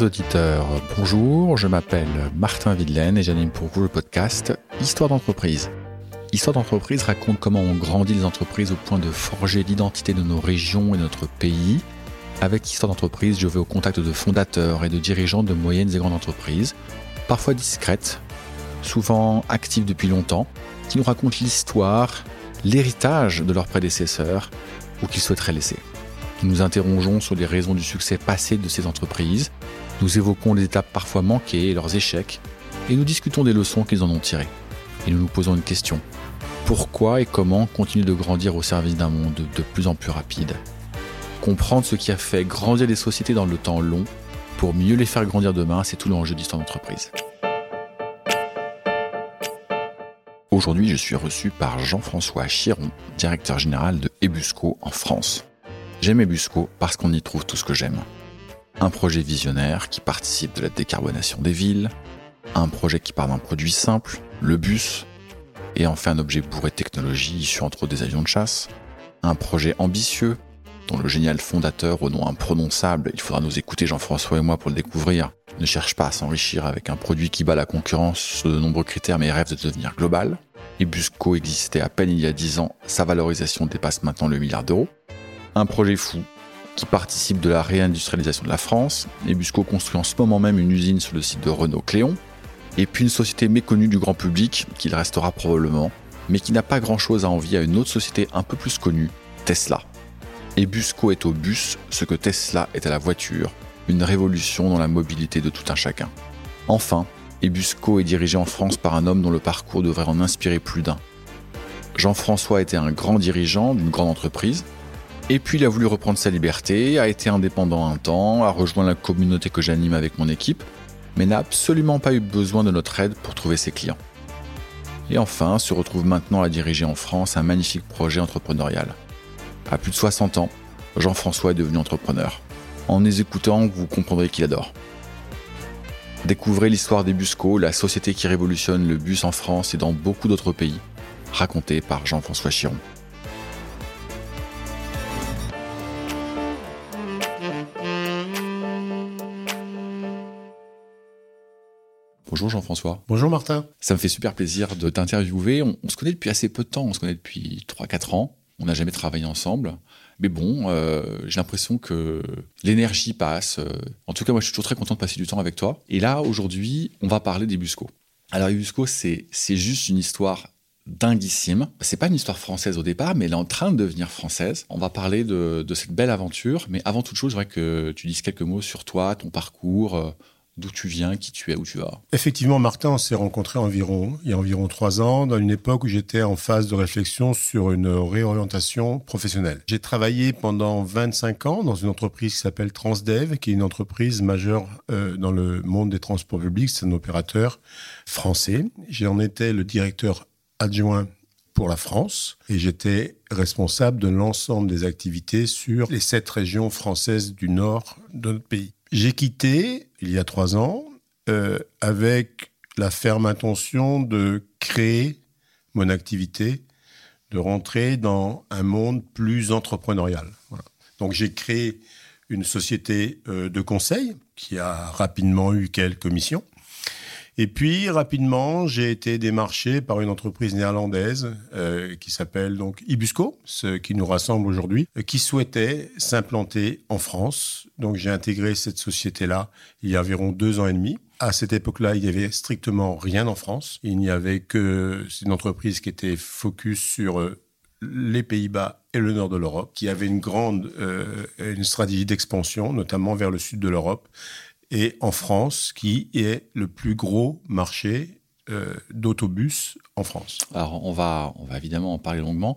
Chers auditeurs, bonjour, je m'appelle Martin Videlaine et j'anime pour vous le podcast Histoire d'entreprise. Histoire d'entreprise raconte comment on grandit les entreprises au point de forger l'identité de nos régions et de notre pays. Avec Histoire d'entreprise, je vais au contact de fondateurs et de dirigeants de moyennes et grandes entreprises, parfois discrètes, souvent actives depuis longtemps, qui nous racontent l'histoire, l'héritage de leurs prédécesseurs ou qu'ils souhaiteraient laisser. Nous nous interrogeons sur les raisons du succès passé de ces entreprises, nous évoquons les étapes parfois manquées et leurs échecs, et nous discutons des leçons qu'ils en ont tirées. Et nous nous posons une question. Pourquoi et comment continuer de grandir au service d'un monde de plus en plus rapide ? Comprendre ce qui a fait grandir les sociétés dans le temps long pour mieux les faire grandir demain, c'est tout l'enjeu d'Histoire d'entreprise. Aujourd'hui, je suis reçu par Jean-François Chiron, directeur général de Ebusco en France. J'aime Ebusco parce qu'on y trouve tout ce que j'aime. Un projet visionnaire qui participe de la décarbonation des villes, un projet qui part d'un produit simple, le bus, et en fait un objet bourré de technologie issu entre autres des avions de chasse, un projet ambitieux, dont le génial fondateur, au nom imprononçable, il faudra nous écouter Jean-François et moi pour le découvrir, ne cherche pas à s'enrichir avec un produit qui bat la concurrence sur de nombreux critères mais rêve de devenir global. Ebusco existait à peine il y a 10 ans, sa valorisation dépasse maintenant le $1 billion. Un projet fou qui participe de la réindustrialisation de la France. Ebusco construit en ce moment même une usine sur le site de Renault Cléon. Et puis une société méconnue du grand public, qu'il restera probablement, mais qui n'a pas grand-chose à envier à une autre société un peu plus connue, Tesla. Ebusco est au bus ce que Tesla est à la voiture, une révolution dans la mobilité de tout un chacun. Enfin, Ebusco est dirigé en France par un homme dont le parcours devrait en inspirer plus d'un. Jean-François était un grand dirigeant d'une grande entreprise, et puis il a voulu reprendre sa liberté, a été indépendant un temps, a rejoint la communauté que j'anime avec mon équipe, mais n'a absolument pas eu besoin de notre aide pour trouver ses clients. Et enfin, se retrouve maintenant à diriger en France un magnifique projet entrepreneurial. À plus de 60 ans, Jean-François est devenu entrepreneur. En les écoutant, vous comprendrez qu'il adore. Découvrez l'histoire d'Ebusco, la société qui révolutionne le bus en France et dans beaucoup d'autres pays, racontée par Jean-François Chiron. Bonjour Jean-François. Bonjour Martin. Ça me fait super plaisir de t'interviewer. On se connaît depuis assez peu de temps, on se connaît depuis 3-4 ans. On n'a jamais travaillé ensemble. Mais bon, j'ai l'impression que l'énergie passe. En tout cas, moi, je suis toujours très content de passer du temps avec toi. Et là, aujourd'hui, on va parler d'Ebusco. Alors Ebusco, c'est juste une histoire dinguissime. C'est pas une histoire française au départ, mais elle est en train de devenir française. On va parler de cette belle aventure. Mais avant toute chose, j'aimerais que tu dises quelques mots sur toi, ton parcours... D'où tu viens, qui tu es, où tu vas. Effectivement, Martin, on s'est rencontrés il y a environ 3 ans, dans une époque où j'étais en phase de réflexion sur une réorientation professionnelle. J'ai travaillé pendant 25 ans dans une entreprise qui s'appelle Transdev, qui est une entreprise majeure dans le monde des transports publics. C'est un opérateur français. J'en étais le directeur adjoint pour la France et j'étais responsable de l'ensemble des activités sur les 7 régions françaises du nord de notre pays. J'ai quitté, il y a 3 ans, avec la ferme intention de créer mon activité, de rentrer dans un monde plus entrepreneurial. Voilà. Donc j'ai créé une société de conseil qui a rapidement eu quelques missions. Et puis rapidement, j'ai été démarché par une entreprise néerlandaise qui s'appelle donc Ebusco, ce qui nous rassemble aujourd'hui, qui souhaitait s'implanter en France. Donc j'ai intégré cette société-là il y a environ 2 ans et demi. À cette époque-là, il n'y avait strictement rien en France. Il n'y avait que... C'est une entreprise qui était focus sur les Pays-Bas et le nord de l'Europe, qui avait une grande une stratégie d'expansion, notamment vers le sud de l'Europe. Et en France, qui est le plus gros marché d'autobus en France. Alors, on va évidemment en parler longuement.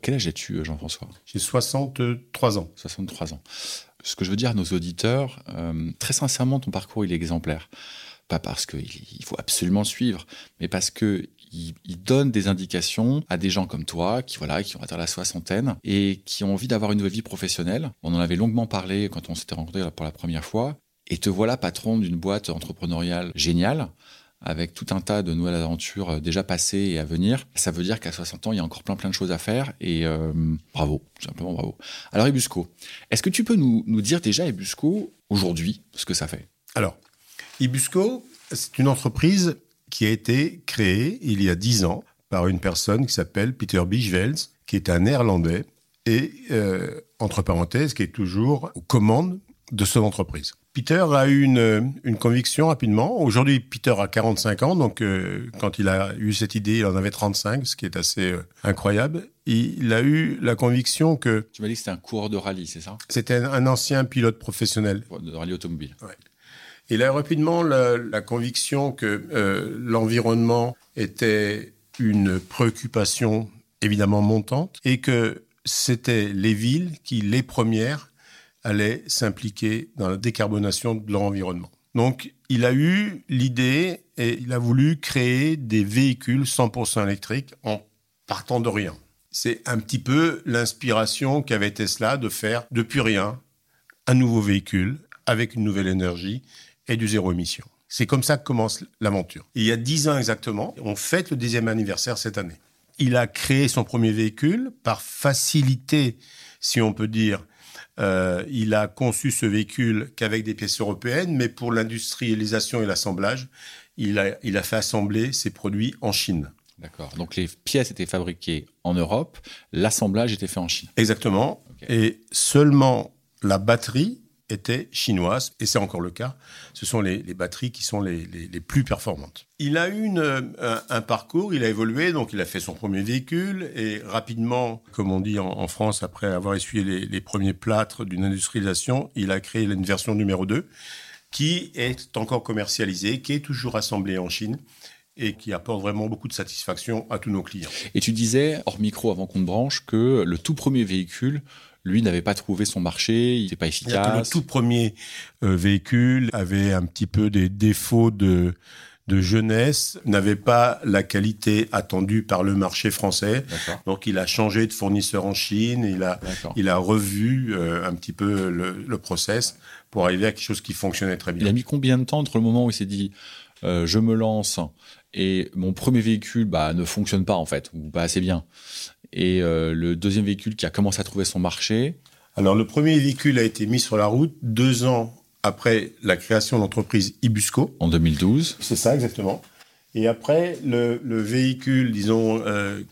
Quel âge as-tu, Jean-François ? J'ai 63 ans. 63 ans. Ce que je veux dire à nos auditeurs, très sincèrement, ton parcours, il est exemplaire. Pas parce qu'il faut absolument le suivre, mais parce que il donne des indications à des gens comme toi qui ont atteint la soixantaine et qui ont envie d'avoir une nouvelle vie professionnelle. On en avait longuement parlé quand on s'était rencontrés pour la première fois. Et te voilà patron d'une boîte entrepreneuriale géniale, avec tout un tas de nouvelles aventures déjà passées et à venir. Ça veut dire qu'à 60 ans, il y a encore plein de choses à faire. Et bravo, tout simplement bravo. Alors Ebusco, est-ce que tu peux nous dire déjà Ebusco aujourd'hui, ce que ça fait ? Alors, Ebusco, c'est une entreprise qui a été créée il y a 10 ans par une personne qui s'appelle Peter Bijvelds, qui est un Néerlandais et, entre parenthèses, qui est toujours aux commandes de son entreprise. Peter a eu une conviction rapidement. Aujourd'hui, Peter a 45 ans, donc quand il a eu cette idée, il en avait 35, ce qui est assez incroyable. Il a eu la conviction que... Tu m'as dit que c'était un coureur de rallye, c'est ça? C'était un ancien pilote professionnel. De rallye automobile. Ouais. Il a rapidement la conviction que l'environnement était une préoccupation évidemment montante et que c'était les villes qui, les premières, allait s'impliquer dans la décarbonation de leur environnement. Donc, il a eu l'idée et il a voulu créer des véhicules 100% électriques en partant de rien. C'est un petit peu l'inspiration qu'avait Tesla de faire depuis rien un nouveau véhicule avec une nouvelle énergie et du zéro émission. C'est comme ça que commence l'aventure. Il y a 10 ans exactement, on fête le 10e anniversaire cette année. Il a créé son premier véhicule par facilité, si on peut dire. Il a conçu ce véhicule qu'avec des pièces européennes, mais pour l'industrialisation et l'assemblage, il a fait assembler ses produits en Chine. D'accord. Donc, les pièces étaient fabriquées en Europe, l'assemblage était fait en Chine. Exactement. Okay. Et seulement la batterie était chinoise, et c'est encore le cas. Ce sont les batteries qui sont les plus performantes. Il a eu un parcours, il a évolué, donc il a fait son premier véhicule, et rapidement, comme on dit en France, après avoir essuyé les premiers plâtres d'une industrialisation, il a créé une version numéro 2, qui est encore commercialisée, qui est toujours assemblée en Chine, et qui apporte vraiment beaucoup de satisfaction à tous nos clients. Et tu disais, hors micro, avant qu'on te branche, que le tout premier véhicule... Lui n'avait pas trouvé son marché, il n'était pas efficace. Le tout premier véhicule avait un petit peu des défauts de jeunesse, n'avait pas la qualité attendue par le marché français. D'accord. Donc, il a changé de fournisseur en Chine, il a revu un petit peu le process pour arriver à quelque chose qui fonctionnait très bien. Il a mis combien de temps entre le moment où il s'est dit « je me lance » et mon premier véhicule ne fonctionne pas en fait, ou pas assez bien. Et le deuxième véhicule qui a commencé à trouver son marché. Alors, le premier véhicule a été mis sur la route 2 ans après la création de l'entreprise Ebusco. En 2012. C'est ça, exactement. Et après, le véhicule, disons,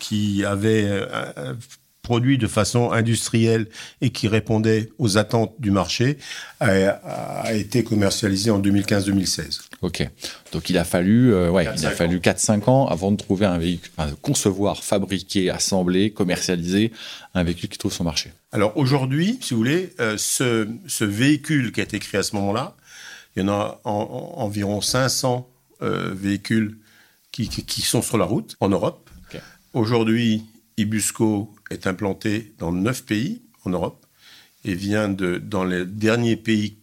qui avait produit de façon industrielle et qui répondait aux attentes du marché, a été commercialisé en 2015-2016. OK. Donc, il a fallu 4-5 ans avant de trouver un véhicule, de concevoir, fabriquer, assembler, commercialiser un véhicule qui trouve son marché. Alors, aujourd'hui, si vous voulez, ce véhicule qui a été créé à ce moment-là, il y en a environ 500 véhicules qui sont sur la route en Europe. Okay. Aujourd'hui, Ebusco est implanté dans 9 pays en Europe et vient dans les derniers pays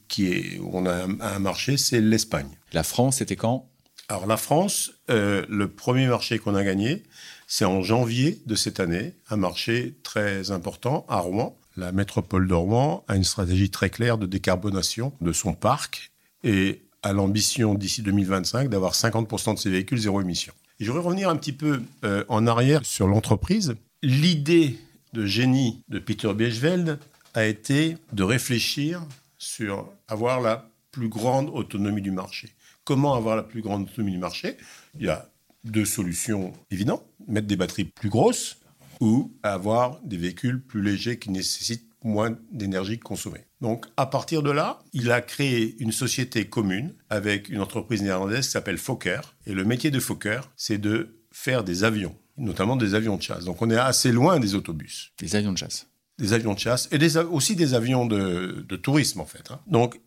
où on a un marché, c'est l'Espagne. La France, c'était quand ? Alors, la France, le premier marché qu'on a gagné, c'est en janvier de cette année, un marché très important à Rouen. La métropole de Rouen a une stratégie très claire de décarbonation de son parc et a l'ambition d'ici 2025 d'avoir 50% de ses véhicules zéro émission. Et je voudrais revenir un petit peu en arrière sur l'entreprise. L'idée de génie de Peter Bijvelds a été de réfléchir sur avoir la plus grande autonomie du marché. Comment avoir la plus grande autonomie du marché ? Il y a 2 solutions évidentes, mettre des batteries plus grosses ou avoir des véhicules plus légers qui nécessitent moins d'énergie consommée. Donc, à partir de là, il a créé une société commune avec une entreprise néerlandaise qui s'appelle Fokker. Et le métier de Fokker, c'est de faire des avions, notamment des avions de chasse. Donc, on est assez loin des autobus. Des avions de chasse. Des avions de chasse et aussi des avions de tourisme, en fait. Donc,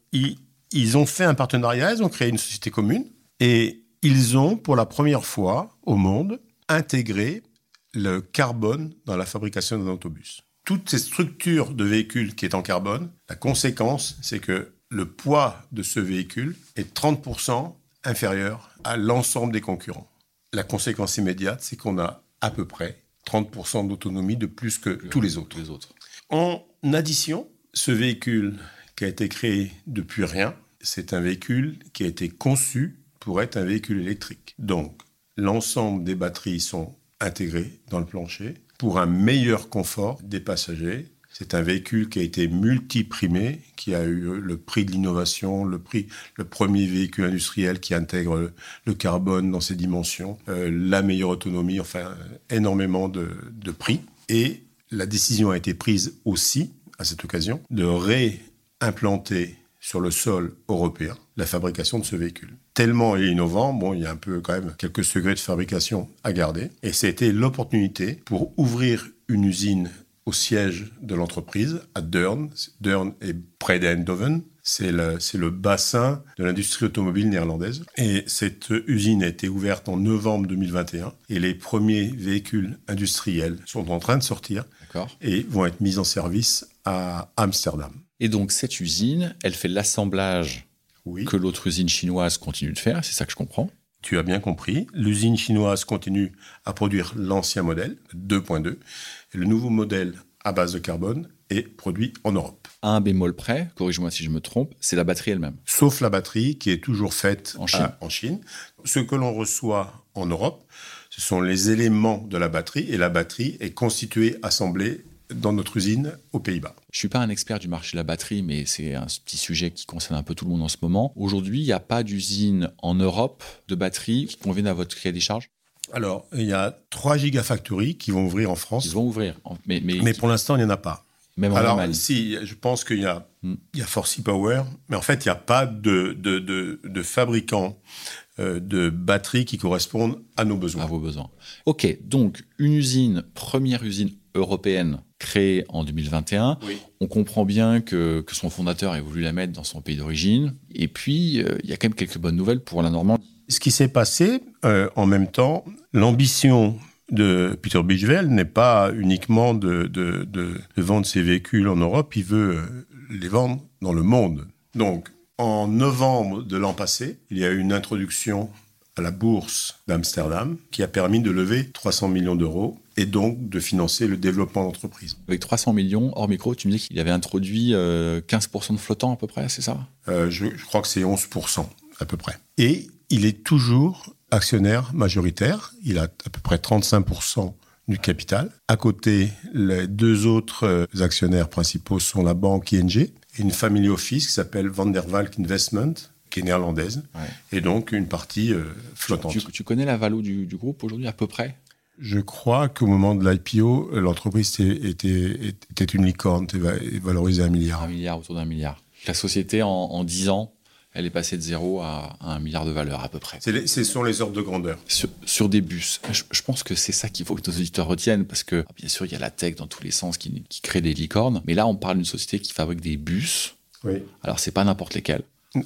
ils ont fait un partenariat, ils ont créé une société commune et ils ont, pour la première fois au monde, intégré le carbone dans la fabrication d'un autobus. Toutes ces structures de véhicules qui est en carbone, la conséquence, c'est que le poids de ce véhicule est 30% inférieur à l'ensemble des concurrents. La conséquence immédiate, c'est qu'on a à peu près 30% d'autonomie de plus que tous les autres. En addition, ce véhicule qui a été créé depuis rien, c'est un véhicule qui a été conçu pour être un véhicule électrique. Donc, l'ensemble des batteries sont intégrées dans le plancher pour un meilleur confort des passagers. C'est un véhicule qui a été multiprimé, qui a eu le prix de l'innovation, le premier véhicule industriel qui intègre le carbone dans ses dimensions, la meilleure autonomie, enfin énormément de prix. Et la décision a été prise aussi, à cette occasion, de réimplanter sur le sol européen la fabrication de ce véhicule. Tellement innovant, bon, il y a un peu quand même quelques secrets de fabrication à garder. Et c'était l'opportunité pour ouvrir une usine au siège de l'entreprise, à Deurne. Deurne est près d'Eindhoven. C'est le bassin de l'industrie automobile néerlandaise. Et cette usine a été ouverte en novembre 2021. Et les premiers véhicules industriels sont en train de sortir. D'accord. Et vont être mis en service à Amsterdam. Et donc, cette usine, elle fait l'assemblage que l'autre usine chinoise continue de faire. C'est ça que je comprends. Tu as bien compris. L'usine chinoise continue à produire l'ancien modèle, 2.2. Et le nouveau modèle à base de carbone est produit en Europe. À un bémol près, corrige-moi si je me trompe, c'est la batterie elle-même. Sauf la batterie qui est toujours faite en Chine. Ce que l'on reçoit en Europe, ce sont les éléments de la batterie. Et la batterie est constituée, assemblée dans notre usine aux Pays-Bas. Je ne suis pas un expert du marché de la batterie, mais c'est un petit sujet qui concerne un peu tout le monde en ce moment. Aujourd'hui, il n'y a pas d'usine en Europe de batterie qui convienne à votre cahier des charges ? Alors, il y a 3 gigafactories qui vont ouvrir en France. Ils vont ouvrir. Mais pour l'instant, il n'y en a pas. Même en Allemagne. Si, je pense qu'il y a, il y a Forsee Power, mais en fait, il n'y a pas de fabricant de batteries qui correspondent à nos besoins. À vos besoins. OK, donc une usine, première usine européenne créée en 2021. Oui. On comprend bien que son fondateur ait voulu la mettre dans son pays d'origine. Et puis, il y a quand même quelques bonnes nouvelles pour la Normandie. Ce qui s'est passé, en même temps, l'ambition de Peter Bijvelds n'est pas uniquement de vendre ses véhicules en Europe, il veut les vendre dans le monde. Donc, en novembre de l'an passé, il y a eu une introduction à la bourse d'Amsterdam qui a permis de lever 300 millions d'euros et donc de financer le développement d'entreprise. Avec 300 millions, hors micro, tu me dis qu'il avait introduit 15% de flottants à peu près, c'est ça ? Je crois que c'est 11% à peu près. Et il est toujours actionnaire majoritaire. Il a à peu près 35% du capital. À côté, les 2 autres actionnaires principaux sont la banque ING, une family office qui s'appelle Van der Valk Investment, qui est néerlandaise, et donc une partie flottante. Tu connais la valo du groupe aujourd'hui à peu près ? Je crois qu'au moment de l'IPO, l'entreprise était une licorne, était valorisée à 1 milliard. 1 milliard, autour d'1 milliard. La société, en 10 ans, elle est passée de 0 à 1 milliard de valeur à peu près. Ce sont les ordres de grandeur. Sur des bus, je pense que c'est ça qu'il faut que nos auditeurs retiennent, parce que bien sûr, il y a la tech dans tous les sens qui crée des licornes, mais là, on parle d'une société qui fabrique des bus. Oui. Alors, c'est pas n'importe lesquels.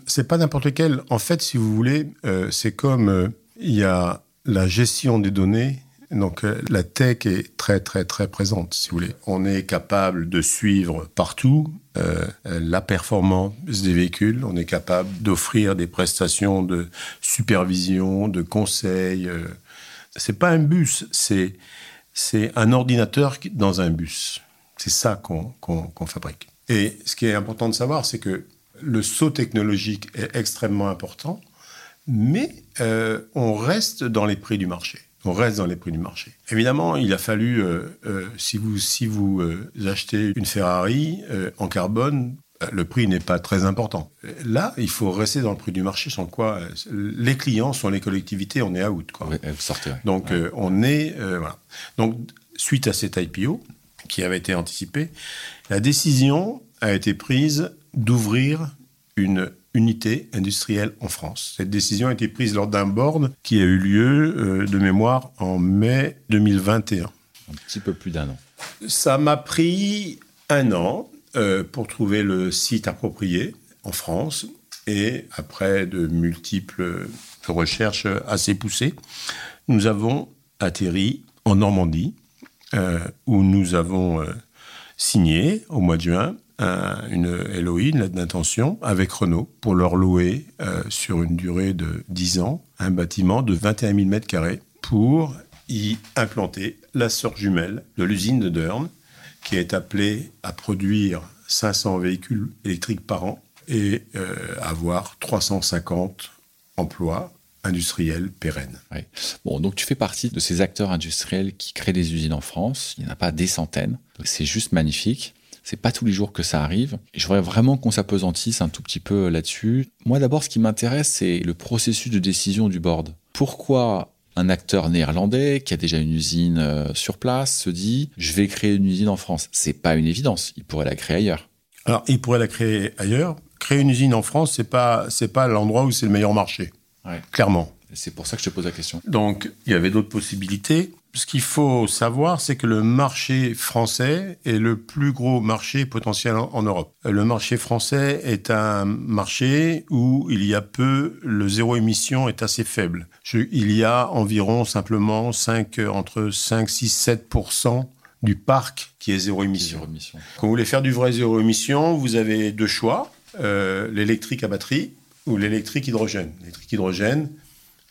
C'est pas n'importe lesquels. En fait, si vous voulez, c'est comme il y a la gestion des données. Donc, la tech est très, très, très présente, si vous voulez. On est capable de suivre partout la performance des véhicules. On est capable d'offrir des prestations de supervision, de conseil. C'est pas un bus, c'est un ordinateur dans un bus. C'est ça qu'on fabrique. Et ce qui est important de savoir, c'est que le saut technologique est extrêmement important, mais on reste dans les prix du marché. On reste dans les prix du marché. Évidemment, il a fallu, si vous achetez une Ferrari en carbone, le prix n'est pas très important. Là, il faut rester dans le prix du marché, sans quoi les clients sont les collectivités, on est out. Quoi. Oui, vous sortez. Donc, ouais. Voilà. Donc, suite à cet IPO, qui avait été anticipé, la décision a été prise d'ouvrir une unité industrielle en France. Cette décision a été prise lors d'un board qui a eu lieu, de mémoire, en mai 2021. Un petit peu plus d'1 an. Ça m'a pris 1 an pour trouver le site approprié en France et après de multiples recherches assez poussées, nous avons atterri en Normandie où nous avons signé au mois de juin une LOI, une lettre d'intention, avec Renault pour leur louer sur une durée de 10 ans un bâtiment de 21 000 m² pour y implanter la sœur jumelle de l'usine de Deurne qui est appelée à produire 500 véhicules électriques par an et avoir 350 emplois industriels pérennes. Ouais. Bon, donc tu fais partie de ces acteurs industriels qui créent des usines en France. Il n'y en a pas des centaines. C'est juste magnifique. C'est pas tous les jours que ça arrive. Et je voudrais vraiment qu'on s'appesantisse un tout petit peu là-dessus. Moi, d'abord, ce qui m'intéresse, c'est le processus de décision du board. Pourquoi un acteur néerlandais qui a déjà une usine sur place se dit « je vais créer une usine en France ». C'est pas une évidence. Il pourrait la créer ailleurs. Alors, il pourrait la créer ailleurs. Créer une usine en France, c'est pas l'endroit où c'est le meilleur marché. Ouais. Clairement. C'est pour ça que je te pose la question. Donc, il y avait d'autres possibilités. Ce qu'il faut savoir, c'est que le marché français est le plus gros marché potentiel en Europe. Le marché français est un marché où il y a peu, le zéro émission est assez faible. Il y a environ simplement entre 5, 6, 7% du parc qui est zéro émission. Quand vous voulez faire du vrai zéro émission, vous avez deux choix, l'électrique à batterie ou l'électrique hydrogène. L'électrique hydrogène,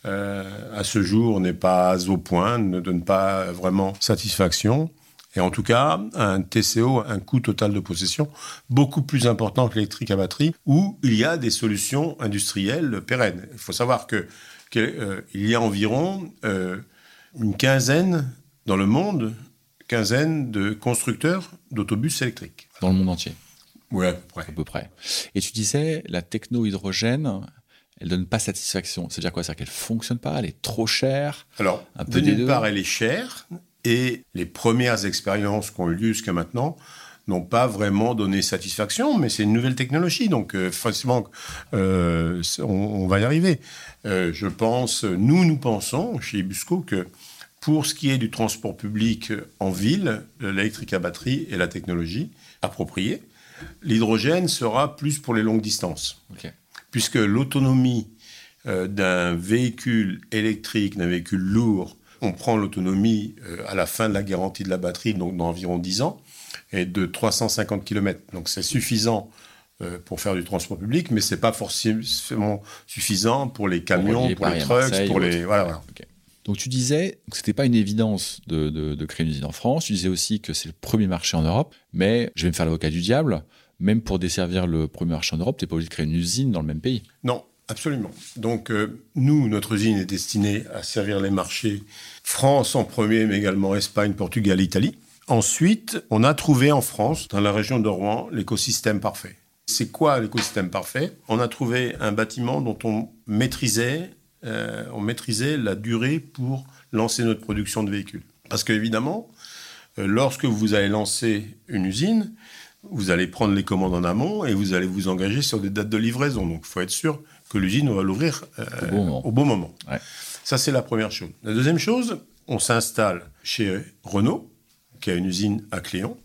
à ce jour, n'est pas au point, ne donne pas vraiment satisfaction. Et en tout cas, un TCO, un coût total de possession, beaucoup plus important que l'électrique à batterie, où il y a des solutions industrielles pérennes. Il faut savoir qu'il y a environ une quinzaine dans le monde, de constructeurs d'autobus électriques. Dans le monde entier. Oui, à peu près. Et tu disais, la techno-hydrogène... elle ne donne pas satisfaction. C'est-à-dire quoi ? C'est-à-dire qu'elle ne fonctionne pas, elle est trop chère. Alors, d'une part, elle est chère, et les premières expériences qui ont eu lieu jusqu'à maintenant n'ont pas vraiment donné satisfaction, mais c'est une nouvelle technologie, donc forcément, on va y arriver. Nous pensons, chez Ebusco, que pour ce qui est du transport public en ville, l'électrique à batterie est la technologie appropriée. L'hydrogène sera plus pour les longues distances. OK. Puisque l'autonomie d'un véhicule électrique, d'un véhicule lourd, on prend l'autonomie à la fin de la garantie de la batterie, donc dans environ 10 ans, et de 350 km. Donc c'est suffisant pour faire du transport public, mais ce n'est pas forcément suffisant pour les camions, pour les trucks, pour les... Voilà. Okay. Donc tu disais que ce n'était pas une évidence de créer une usine en France, tu disais aussi que c'est le premier marché en Europe, mais je vais me faire l'avocat du diable. Même pour desservir le premier marché en Europe, tu n'es pas obligé de créer une usine dans le même pays. Non, absolument. Donc, nous, notre usine est destinée à servir les marchés France en premier, mais également Espagne, Portugal, Italie. Ensuite, on a trouvé en France, dans la région de Rouen, l'écosystème parfait. C'est quoi l'écosystème parfait ? On a trouvé un bâtiment dont on maîtrisait la durée pour lancer notre production de véhicules. Parce qu'évidemment, lorsque vous allez lancer une usine, vous allez prendre les commandes en amont et vous allez vous engager sur des dates de livraison. Donc, il faut être sûr que l'usine va l'ouvrir au bon moment. Ouais. Ça, c'est la première chose. La deuxième chose, on s'installe chez Renault, qui a une usine à Cléon,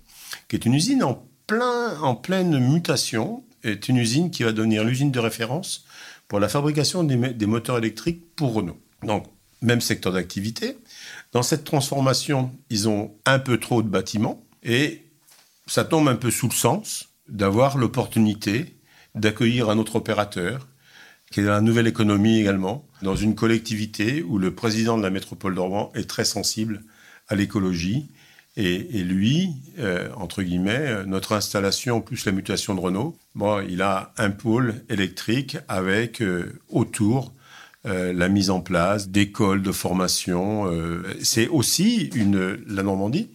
qui est une usine en pleine mutation, est une usine qui va devenir l'usine de référence pour la fabrication des moteurs électriques pour Renault. Donc, même secteur d'activité. Dans cette transformation, ils ont un peu trop de bâtiments et... ça tombe un peu sous le sens d'avoir l'opportunité d'accueillir un autre opérateur, qui est dans la nouvelle économie également, dans une collectivité où le président de la métropole de Rouen est très sensible à l'écologie. Et lui, entre guillemets, notre installation plus la mutation de Renault, il a un pôle électrique avec autour la mise en place d'écoles de formation. C'est aussi la Normandie.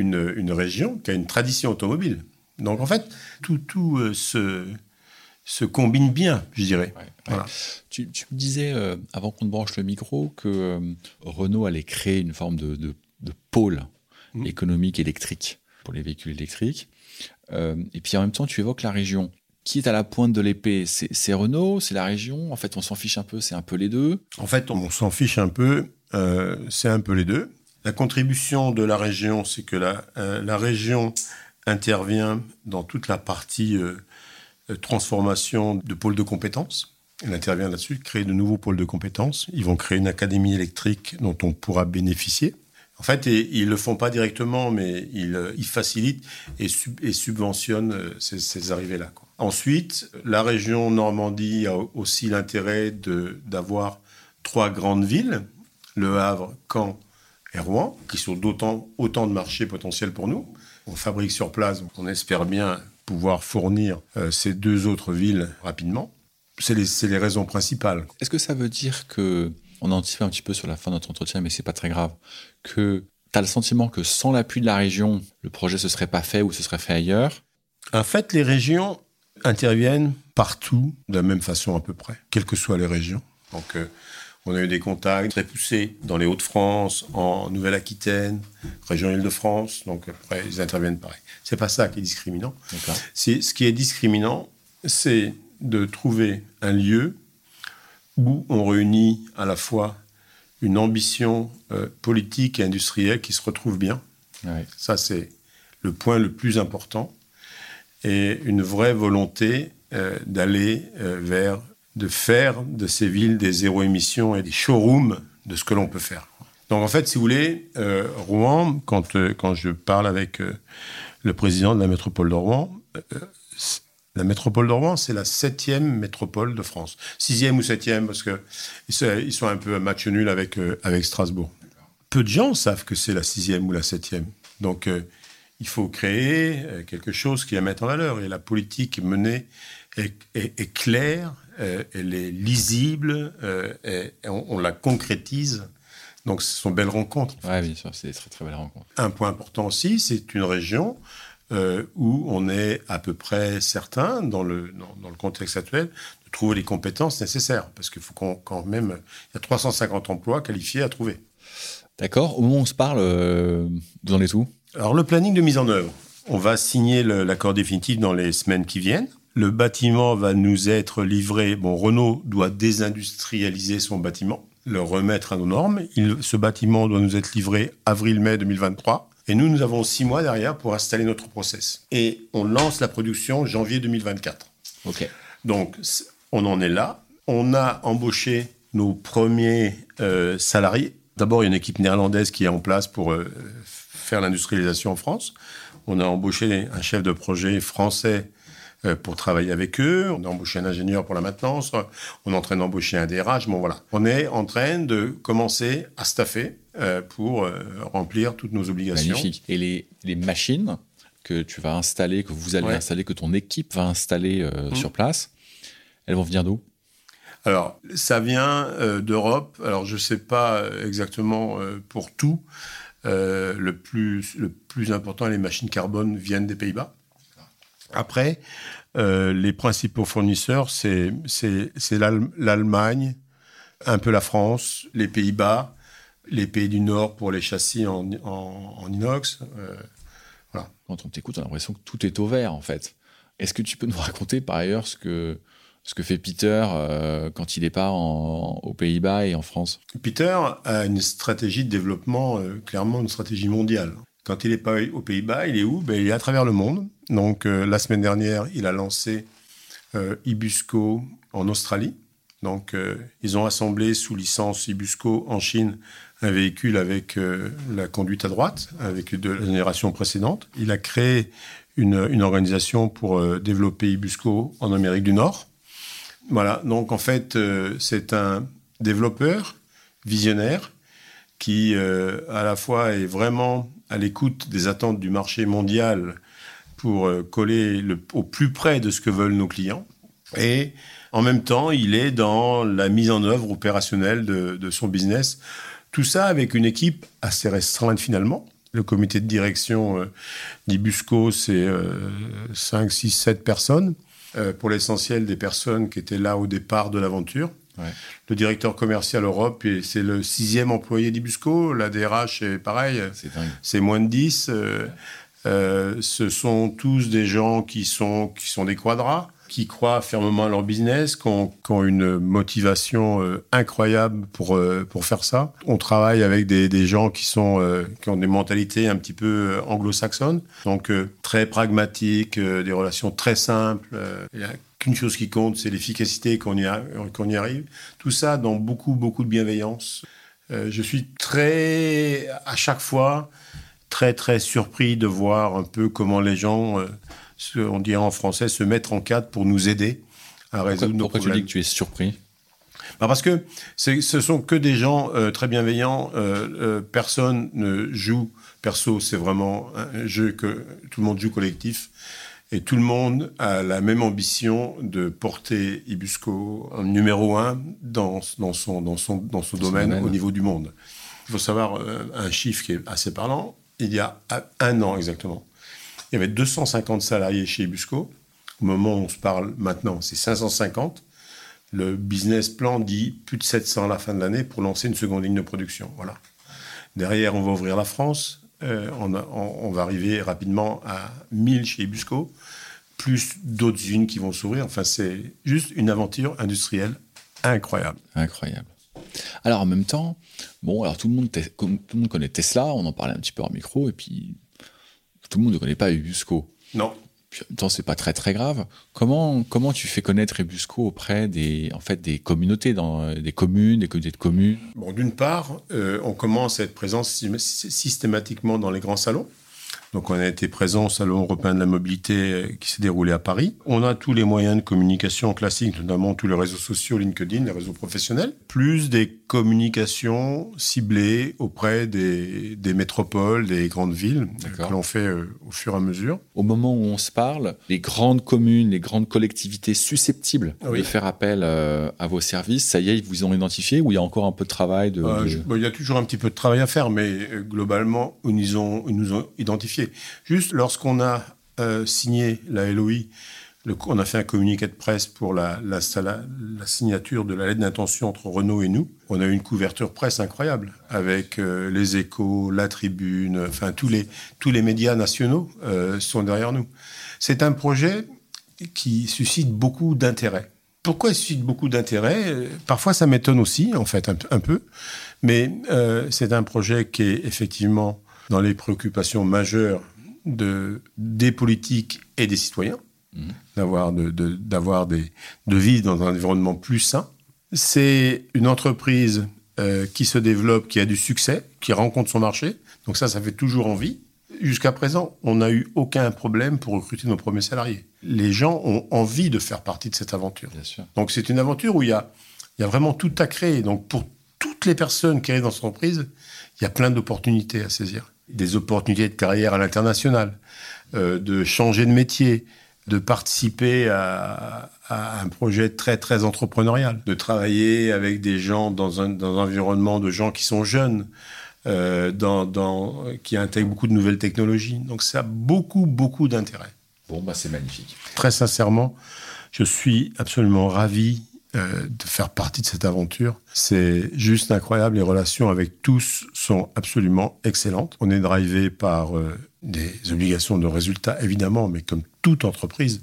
Une région qui a une tradition automobile. Donc, en fait, tout se combine bien, je dirais. Ouais, ouais. Voilà. Tu me disais, avant qu'on te branche le micro, que Renault allait créer une forme de pôle économique électrique pour les véhicules électriques. Et puis, en même temps, tu évoques la région. Qui est à la pointe de l'épée ? C'est Renault, c'est la région. En fait, on s'en fiche un peu, c'est un peu les deux. En fait, on s'en fiche un peu, c'est un peu les deux. La contribution de la région, c'est que la région intervient dans toute la partie transformation de pôles de compétences. Elle intervient là-dessus, créer de nouveaux pôles de compétences. Ils vont créer une académie électrique dont on pourra bénéficier. En fait, ils ne le font pas directement, mais ils facilitent et subventionnent ces arrivées-là. Ensuite, la région Normandie a aussi l'intérêt d'avoir trois grandes villes, Le Havre, Caen, et Rouen, qui sont autant de marchés potentiels pour nous. On fabrique sur place, donc on espère bien pouvoir fournir ces deux autres villes rapidement. C'est les raisons principales. Est-ce que ça veut dire que, on a anticipé un petit peu sur la fin de notre entretien, mais c'est pas très grave, que tu as le sentiment que sans l'appui de la région, le projet se serait pas fait ou se serait fait ailleurs, En fait, les régions interviennent partout de la même façon à peu près, quelles que soient les régions. Donc, on a eu des contacts très poussés dans les Hauts-de-France, en Nouvelle-Aquitaine, région Île-de-France. Donc, après, ils interviennent pareil. Ce n'est pas ça qui est discriminant. C'est, ce qui est discriminant, c'est de trouver un lieu où on réunit à la fois une ambition politique et industrielle qui se retrouve bien. Ouais. Ça, c'est le point le plus important. Et une vraie volonté d'aller vers, de faire de ces villes des zéro émission et des showrooms de ce que l'on peut faire. Donc, en fait, si vous voulez, Rouen, quand je parle avec le président de la métropole de Rouen, la métropole de Rouen, c'est la 7e métropole de France. 6e ou 7e, parce qu'ils sont un peu à match nul avec Strasbourg. Peu de gens savent que c'est la 6e ou la 7e. Donc, il faut créer quelque chose qui la mette en valeur. Et la politique menée est claire, elle est lisible, et on la concrétise. Donc, ce sont belles rencontres. Oui, bien sûr, c'est des très, très belles rencontres. Un point important aussi, c'est une région... où on est à peu près certain, dans le contexte actuel, de trouver les compétences nécessaires. Parce qu'il faut quand même... Il y a 350 emplois qualifiés à trouver. D'accord. Au moment où on se parle, vous en êtes où ? Alors, le planning de mise en œuvre. On va signer l'accord définitif dans les semaines qui viennent. Le bâtiment va nous être livré. Bon, Renault doit désindustrialiser son bâtiment, le remettre à nos normes. Ce bâtiment doit nous être livré avril-mai 2023. Et nous avons 6 mois derrière pour installer notre process. Et on lance la production janvier 2024. OK. Donc, on en est là. On a embauché nos premiers salariés. D'abord, il y a une équipe néerlandaise qui est en place pour faire l'industrialisation en France. On a embauché un chef de projet français pour travailler avec eux. On a embauché un ingénieur pour la maintenance. On est en train d'embaucher un DRH. Bon, voilà. On est en train de commencer à staffer pour remplir toutes nos obligations. Magnifique. Et les machines que tu vas installer, que vous allez installer, que ton équipe va installer sur place, elles vont venir d'où ? Alors, ça vient d'Europe. Alors, je ne sais pas exactement pour tout. Le plus important, les machines carbone viennent des Pays-Bas. Après, les principaux fournisseurs, c'est l'Allemagne, un peu la France, les Pays-Bas, les pays du Nord pour les châssis en inox. Voilà. Quand on t'écoute, on a l'impression que tout est au vert, en fait. Est-ce que tu peux nous raconter, par ailleurs, ce que fait Peter quand il n'est pas aux Pays-Bas et en France ? Peter a une stratégie de développement, clairement une stratégie mondiale. Quand il n'est pas aux Pays-Bas, il est où ? Ben, il est à travers le monde. Donc, la semaine dernière, il a lancé Ebusco en Australie. Donc, ils ont assemblé sous licence Ebusco en Chine un véhicule avec la conduite à droite, avec de la génération précédente. Il a créé une organisation pour développer Ebusco en Amérique du Nord. Voilà, donc en fait, c'est un développeur visionnaire qui, à la fois, est vraiment à l'écoute des attentes du marché mondial pour coller au plus près de ce que veulent nos clients. Et en même temps, il est dans la mise en œuvre opérationnelle de son business. Tout ça avec une équipe assez restreinte finalement. Le comité de direction d'Ibusco, c'est 5, 6, 7 personnes. Pour l'essentiel des personnes qui étaient là au départ de l'aventure. Ouais. Le directeur commercial Europe, c'est le 6e employé d'Ibusco. La DRH, c'est pareil. C'est dingue. C'est moins de 10. Ce sont tous des gens qui sont des quadras, qui croient fermement à leur business, qui ont une motivation incroyable pour faire ça. On travaille avec des gens qui ont des mentalités un petit peu anglo-saxonnes, donc très pragmatiques, des relations très simples. Il n'y a qu'une chose qui compte, c'est l'efficacité qu'on y arrive. Tout ça dans beaucoup, beaucoup de bienveillance. Je suis à chaque fois, très, très surpris de voir un peu comment les gens... on dirait en français, se mettre en cadre pour nous aider à résoudre nos problèmes. Pourquoi tu dis que tu es surpris ? Parce que ce sont que des gens très bienveillants. Personne ne joue perso. C'est vraiment un jeu que tout le monde joue collectif. Et tout le monde a la même ambition de porter Ibusco numéro 1 dans son domaine au niveau du monde. Il faut savoir un chiffre qui est assez parlant. Il y a 1 an exactement, Il y avait 250 salariés chez Ebusco. Au moment où on se parle maintenant, c'est 550. Le business plan dit plus de 700 à la fin de l'année pour lancer une seconde ligne de production. Voilà. Derrière, on va ouvrir la France. On va arriver rapidement à 1000 chez Ebusco, plus d'autres usines qui vont s'ouvrir. Enfin, c'est juste une aventure industrielle incroyable. Incroyable. Alors, en même temps, bon, alors tout le monde connaît Tesla, on en parlait un petit peu en micro, et puis tout le monde ne connaît pas Ebusco. Non. Puis, en même temps, c'est pas très très grave. Comment tu fais connaître Ebusco auprès des communautés, dans des communautés de communes? Bon, d'une part, on commence à être présent systématiquement dans les grands salons. Donc, on a été présent au Salon européen de la mobilité qui s'est déroulé à Paris. On a tous les moyens de communication classiques, notamment tous les réseaux sociaux, LinkedIn, les réseaux professionnels, plus des communications ciblées auprès des métropoles, des grandes villes, que l'on fait au fur et à mesure. Au moment où on se parle, les grandes communes, les grandes collectivités susceptibles de faire appel à vos services, ça y est, ils vous ont identifié, ou il y a encore un peu de travail Il y a toujours un petit peu de travail à faire, mais globalement, ils nous ont identifiés. Juste lorsqu'on a signé la LOI, on a fait un communiqué de presse pour la signature de la lettre d'intention entre Renault et nous. On a eu une couverture presse incroyable avec les Échos, la Tribune, enfin tous les médias nationaux sont derrière nous. C'est un projet qui suscite beaucoup d'intérêt. Pourquoi il suscite beaucoup d'intérêt ? Parfois, ça m'étonne aussi, en fait, un peu. Mais c'est un projet qui est effectivement dans les préoccupations majeures des politiques et des citoyens, de vivre dans un environnement plus sain. C'est une entreprise qui se développe, qui a du succès, qui rencontre son marché. Donc ça fait toujours envie. Jusqu'à présent, on n'a eu aucun problème pour recruter nos premiers salariés. Les gens ont envie de faire partie de cette aventure. Bien sûr. Donc c'est une aventure où il y a vraiment tout à créer. Donc pour toutes les personnes qui arrivent dans cette entreprise, il y a plein d'opportunités à saisir. Des opportunités de carrière à l'international, de changer de métier, de participer à un projet très, très entrepreneurial, de travailler avec des gens dans un environnement de gens qui sont jeunes, qui intègrent beaucoup de nouvelles technologies. Donc, ça a beaucoup, beaucoup d'intérêt. Bon, bah, c'est magnifique. Très sincèrement, je suis absolument ravi de faire partie de cette aventure. C'est juste incroyable. Les relations avec tous sont absolument excellentes. On est drivé par des obligations de résultats, évidemment, mais comme toute entreprise.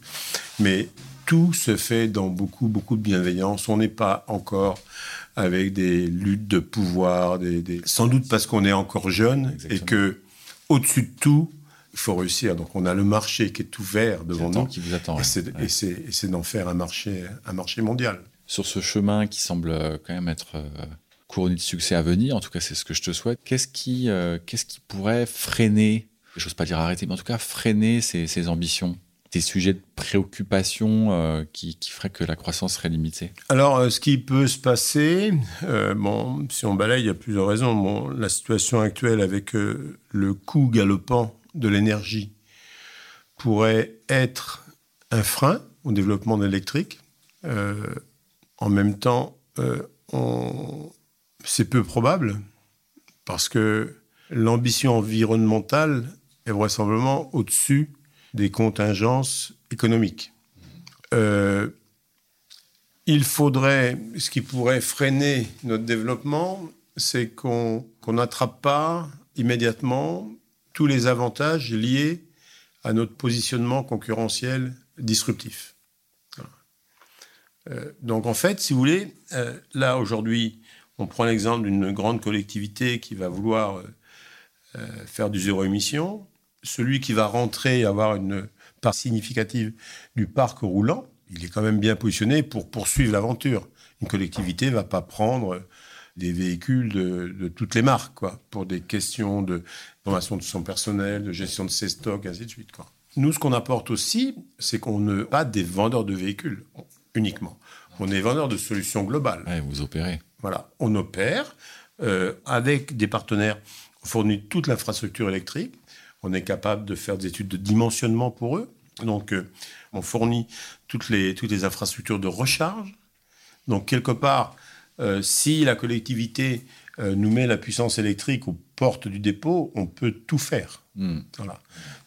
Mais tout se fait dans beaucoup, beaucoup de bienveillance. On n'est pas encore avec des luttes de pouvoir, sans doute parce qu'on est encore jeune. Exactement. Et que, au-dessus de tout, il faut réussir. Donc, on a le marché qui est ouvert devant nous. Qui vous attend. Et c'est d'en faire un marché mondial. Sur ce chemin qui semble quand même être couronné de succès à venir, en tout cas, c'est ce que je te souhaite, qu'est-ce qui pourrait freiner, j'ose pas dire arrêter, mais en tout cas freiner ces ambitions, des sujets de préoccupation qui feraient que la croissance serait limitée? Alors, ce qui peut se passer, si on balaye, il y a plusieurs raisons. Bon, la situation actuelle avec le coût galopant de l'énergie pourrait être un frein au développement de l'électrique. En même temps, c'est peu probable parce que l'ambition environnementale est vraisemblablement au-dessus des contingences économiques. Ce qui pourrait freiner notre développement, c'est qu'on n'attrape pas immédiatement tous les avantages liés à notre positionnement concurrentiel disruptif. Donc, en fait, si vous voulez, là, aujourd'hui, on prend l'exemple d'une grande collectivité qui va vouloir faire du zéro émission. Celui qui va rentrer et avoir une part significative du parc roulant, il est quand même bien positionné pour poursuivre l'aventure. Une collectivité ne va pas prendre des véhicules de toutes les marques, quoi, pour des questions de formation de son personnel, de gestion de ses stocks, ainsi de suite, quoi. Nous, ce qu'on apporte aussi, c'est qu'on n'est pas des vendeurs de véhicules uniquement. On est vendeur de solutions globales. Ouais, vous opérez. Voilà, on opère avec des partenaires. On fournit toute l'infrastructure électrique. On est capable de faire des études de dimensionnement pour eux. Donc, on fournit toutes les infrastructures de recharge. Donc, quelque part, si la collectivité nous met la puissance électrique aux portes du dépôt, on peut tout faire. Voilà.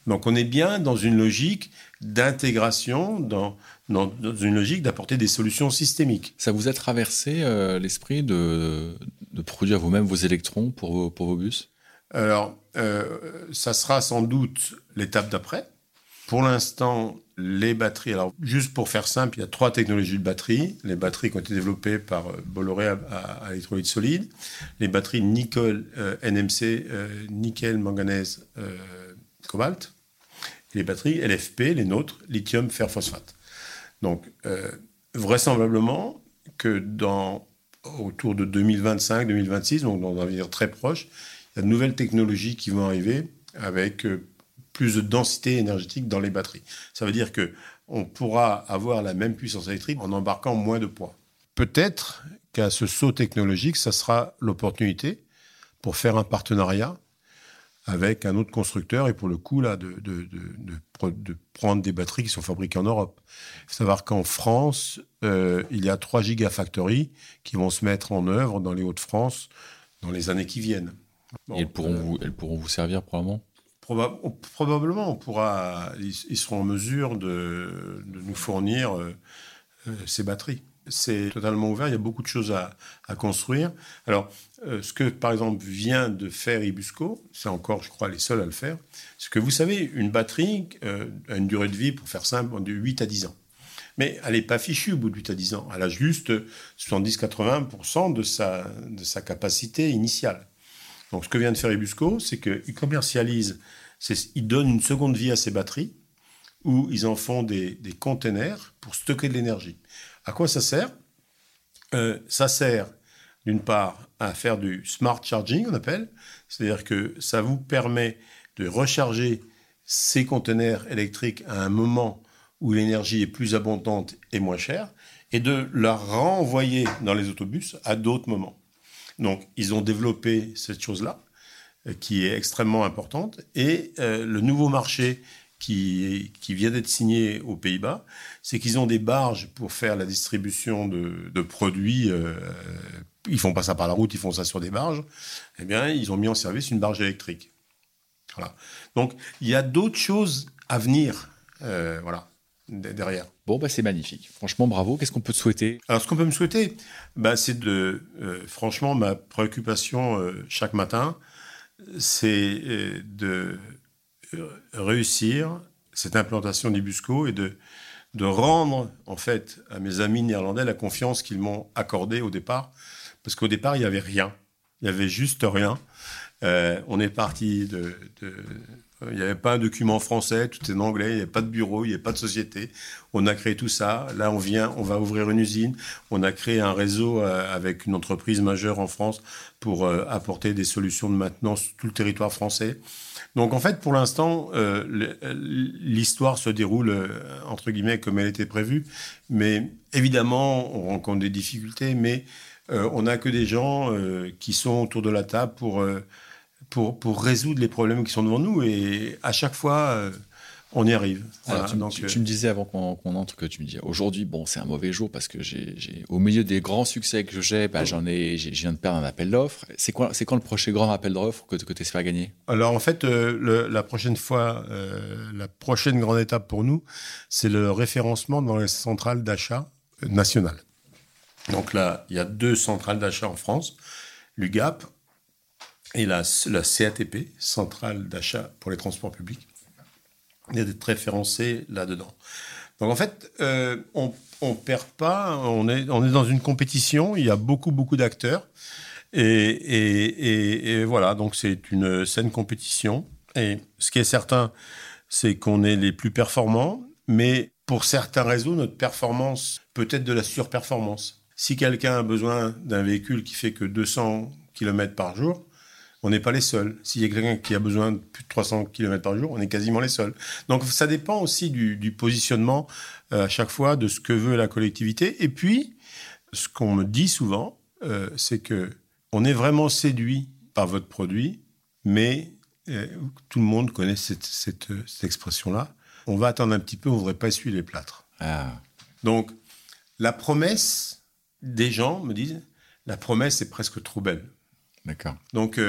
Donc on est bien dans une logique d'intégration, dans une logique d'apporter des solutions systémiques. Ça vous a traversé l'esprit de produire vous-même vos électrons pour vos bus ? Alors, ça sera sans doute l'étape d'après. Pour l'instant, les batteries... Alors, juste pour faire simple, il y a 3 technologies de batteries. Les batteries qui ont été développées par Bolloré à électrolyte solide. Les batteries nickel, NMC, nickel, manganèse, cobalt. Et les batteries LFP, les nôtres, lithium, fer, phosphate. Donc, vraisemblablement que autour de 2025-2026, donc dans un avenir très proche, il y a de nouvelles technologies qui vont arriver avec... plus de densité énergétique dans les batteries. Ça veut dire qu'on pourra avoir la même puissance électrique en embarquant moins de poids. Peut-être qu'à ce saut technologique, ça sera l'opportunité pour faire un partenariat avec un autre constructeur et pour le coup là, de prendre des batteries qui sont fabriquées en Europe. Il faut savoir qu'en France, il y a 3 gigafactories qui vont se mettre en œuvre dans les Hauts-de-France dans les années qui viennent. Bon, et elles pourront vous servir probablement ? Probablement, on pourra, ils seront en mesure de nous fournir ces batteries. C'est totalement ouvert, il y a beaucoup de choses à construire. Alors, ce que, par exemple, vient de faire Ebusco, c'est encore, je crois, les seuls à le faire, c'est que, vous savez, une batterie a une durée de vie, pour faire simple, de 8 à 10 ans. Mais elle n'est pas fichue au bout de 8 à 10 ans. Elle a juste 70-80% de sa capacité initiale. Donc, ce que vient de faire Ebusco, c'est qu'ils commercialisent, ils donnent une seconde vie à ces batteries où ils en font des containers pour stocker de l'énergie. À quoi ça sert ? Ça sert, d'une part, à faire du smart charging, on appelle. C'est-à-dire que ça vous permet de recharger ces containers électriques à un moment où l'énergie est plus abondante et moins chère et de la renvoyer dans les autobus à d'autres moments. Donc, ils ont développé cette chose-là, qui est extrêmement importante. Et le nouveau marché qui vient d'être signé aux Pays-Bas, c'est qu'ils ont des barges pour faire la distribution de produits. Ils ne font pas ça par la route, ils font ça sur des barges. Eh bien, ils ont mis en service une barge électrique. Voilà. Donc, il y a d'autres choses à venir, derrière. Bon, c'est magnifique. Franchement, bravo. Qu'est-ce qu'on peut te souhaiter ? Alors, ce qu'on peut me souhaiter, c'est de... franchement, ma préoccupation chaque matin, c'est de réussir cette implantation d'Ebusco et de rendre, en fait, à mes amis néerlandais la confiance qu'ils m'ont accordée au départ. Parce qu'au départ, il n'y avait rien. Il n'y avait juste rien. On est parti il n'y avait pas un document français, tout est en anglais, il n'y avait pas de bureau, il n'y avait pas de société. On a créé tout ça. Là, on va ouvrir une usine. On a créé un réseau avec une entreprise majeure en France pour apporter des solutions de maintenance sur tout le territoire français. Donc, en fait, pour l'instant, l'histoire se déroule, entre guillemets, comme elle était prévue. Mais évidemment, on rencontre des difficultés, mais on n'a que des gens qui sont autour de la table pour résoudre les problèmes qui sont devant nous. Et à chaque fois, on y arrive. Voilà. Tu me disais avant qu'on entre que tu me disais aujourd'hui, c'est un mauvais jour parce que au milieu des grands succès que j'ai, je viens de perdre un appel d'offres. C'est quand le prochain grand appel d'offres que tu espères gagner ? Alors en fait, la prochaine grande étape pour nous, c'est le référencement dans les centrales d'achat nationales. Donc là, il y a 2 centrales d'achat en France, l'UGAP, et la CATP, Centrale d'achat pour les transports publics, il y a d'être référencé là-dedans. Donc en fait, on perd pas, on est dans une compétition, il y a beaucoup d'acteurs, et voilà, donc c'est une saine compétition. Et ce qui est certain, c'est qu'on est les plus performants, mais pour certains réseaux, notre performance peut être de la surperformance. Si quelqu'un a besoin d'un véhicule qui fait que 200 km par jour, on n'est pas les seuls. S'il y a quelqu'un qui a besoin de plus de 300 km par jour, on est quasiment les seuls. Donc, ça dépend aussi du positionnement à chaque fois, de ce que veut la collectivité. Et puis, ce qu'on me dit souvent, c'est qu'on est vraiment séduit par votre produit, mais tout le monde connaît cette expression-là. On va attendre un petit peu, on ne voudrait pas essuyer les plâtres. Ah. Donc, la promesse des gens, me disent, la promesse est presque trop belle. D'accord. Donc,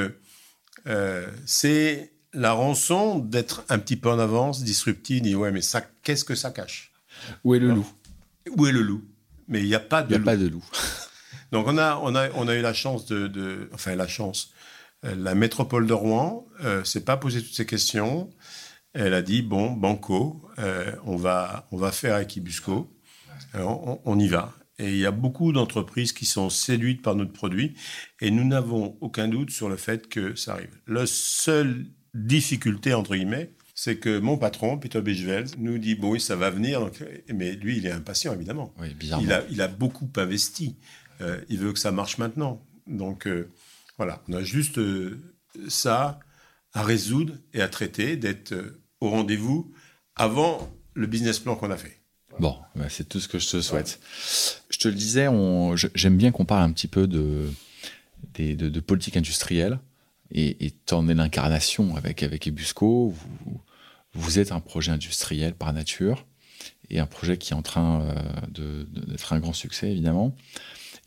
c'est la rançon d'être un petit peu en avance, disruptive, dit ouais, mais ça, qu'est-ce que ça cache? Où est le loup? Où est le loup? Mais il n'y a pas de loup. Donc on a eu la chance la métropole de Rouen s'est pas posé toutes ces questions. Elle a dit bon, banco, on va faire avec Ebusco. On y va. Et il y a beaucoup d'entreprises qui sont séduites par notre produit et nous n'avons aucun doute sur le fait que ça arrive. La seule difficulté, entre guillemets, c'est que mon patron, Peter Bijvelds, nous dit « bon, oui, ça va venir », mais lui, il est impatient, évidemment. Oui, bizarrement. Il a beaucoup investi. Il veut que ça marche maintenant. Donc, voilà, on a juste ça à résoudre et à traiter, d'être au rendez-vous avant le business plan qu'on a fait. Bon, bah c'est tout ce que je te souhaite. Je te le disais, j'aime bien qu'on parle un petit peu de politique industrielle et t'en es l'incarnation avec Ebusco. Vous êtes un projet industriel par nature et un projet qui est en train d'être un grand succès, évidemment.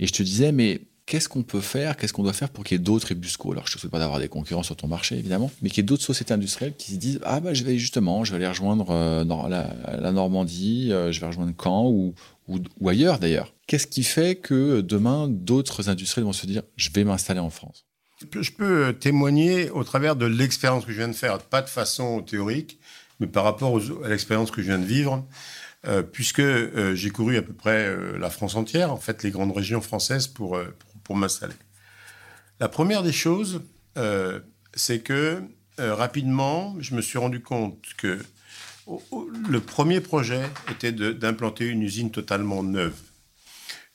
Et je te disais, mais qu'est-ce qu'on peut faire, qu'est-ce qu'on doit faire pour qu'il y ait d'autres Ebusco? Alors, je ne te souhaite pas d'avoir des concurrents sur ton marché, évidemment, mais qu'il y ait d'autres sociétés industrielles qui se disent « Ah, bah, je vais aller rejoindre la Normandie, je vais rejoindre Caen ou ailleurs, d'ailleurs. » Qu'est-ce qui fait que demain, d'autres industriels vont se dire « Je vais m'installer en France ?» Je peux témoigner au travers de l'expérience que je viens de faire, pas de façon théorique, mais par rapport à l'expérience que je viens de vivre. Puisque j'ai couru à peu près la France entière, en fait, les grandes régions françaises pour m'installer. La première des choses, c'est que rapidement, je me suis rendu compte que le premier projet était d'implanter une usine totalement neuve,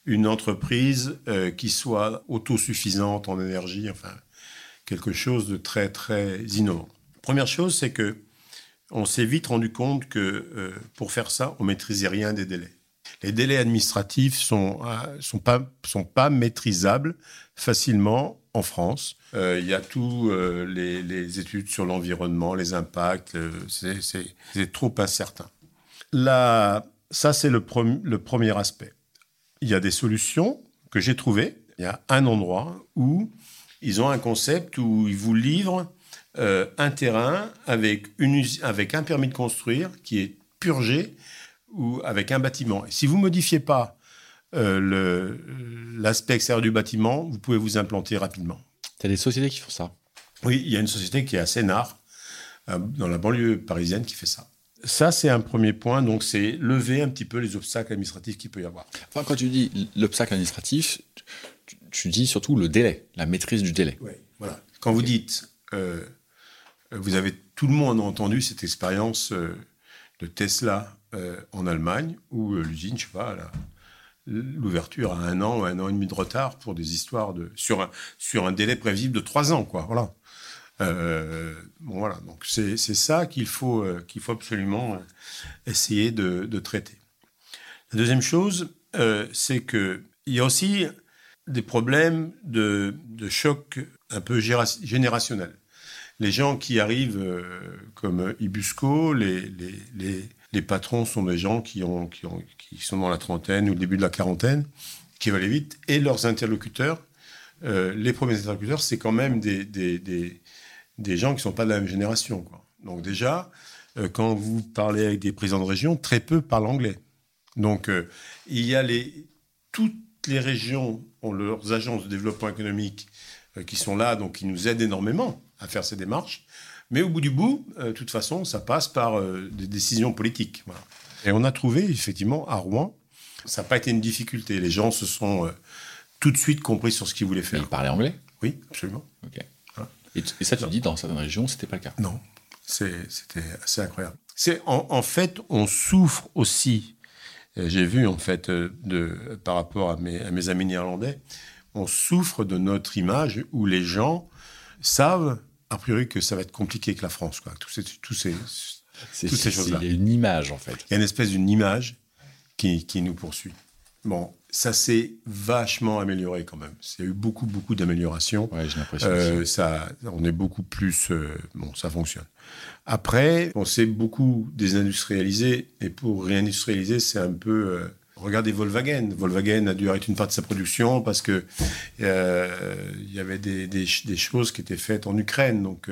une entreprise qui soit autosuffisante en énergie, enfin, quelque chose de très, très innovant. Première chose, c'est que on s'est vite rendu compte que pour faire ça, on ne maîtrisait rien des délais. Les délais administratifs sont pas maîtrisables facilement en France. Il y a tous les études sur l'environnement, les impacts, c'est trop incertain. Ça, c'est le premier aspect. Il y a des solutions que j'ai trouvées. Il y a un endroit où ils ont un concept où ils vous livrent un terrain avec un permis de construire qui est purgé ou avec un bâtiment. Et si vous ne modifiez pas l'aspect extérieur du bâtiment, vous pouvez vous implanter rapidement. Tu as des sociétés qui font ça? Oui, il y a une société qui est à Sénart, dans la banlieue parisienne, qui fait ça. Ça, c'est un premier point. Donc, c'est lever un petit peu les obstacles administratifs qu'il peut y avoir. Enfin, quand tu dis l'obstacle administratif, tu dis surtout le délai, la maîtrise du délai. Oui, voilà. Quand vous dites... vous avez tout le monde entendu cette expérience de Tesla en Allemagne où l'usine, je sais pas, l'ouverture a un an et demi de retard pour des histoires sur un délai prévisible de 3 ans, quoi. Voilà. Bon voilà, donc c'est ça qu'il faut absolument essayer de traiter. La deuxième chose, c'est que il y a aussi des problèmes de choc un peu générationnel. Les gens qui arrivent comme Ebusco, les patrons sont des gens qui sont dans la trentaine ou le début de la quarantaine, qui veulent aller vite, et leurs interlocuteurs, les premiers interlocuteurs, c'est quand même des gens qui ne sont pas de la même génération, quoi. Donc déjà, quand vous parlez avec des présidents de région, très peu parlent anglais. Donc il y a toutes les régions ont leurs agences de développement économique qui sont là, donc qui nous aident énormément à faire ces démarches. Mais au bout du bout, de toute façon, ça passe par des décisions politiques. Voilà. Et on a trouvé, effectivement, à Rouen, ça n'a pas été une difficulté. Les gens se sont tout de suite compris sur ce qu'ils voulaient faire. Mais ils parlaient anglais? Oui, absolument. Okay. Voilà. Et ça, tu dis, dans certaines régions, ce n'était pas le cas? Non, c'était assez incroyable. En fait, on souffre aussi. J'ai vu, en fait, par rapport à mes amis néerlandais, on souffre de notre image où les gens savent, a priori, que ça va être compliqué avec la France, quoi. Toutes ces choses-là. Il y a une image, en fait. Il y a une espèce d'une image qui nous poursuit. Bon, ça s'est vachement amélioré, quand même. Il y a eu beaucoup, beaucoup d'améliorations. Oui, j'ai l'impression. On est beaucoup plus... bon, ça fonctionne. Après, on s'est beaucoup désindustrialisé. Et pour réindustrialiser, c'est un peu... Regardez Volkswagen. Volkswagen a dû arrêter une part de sa production parce que il y avait des choses qui étaient faites en Ukraine. Donc,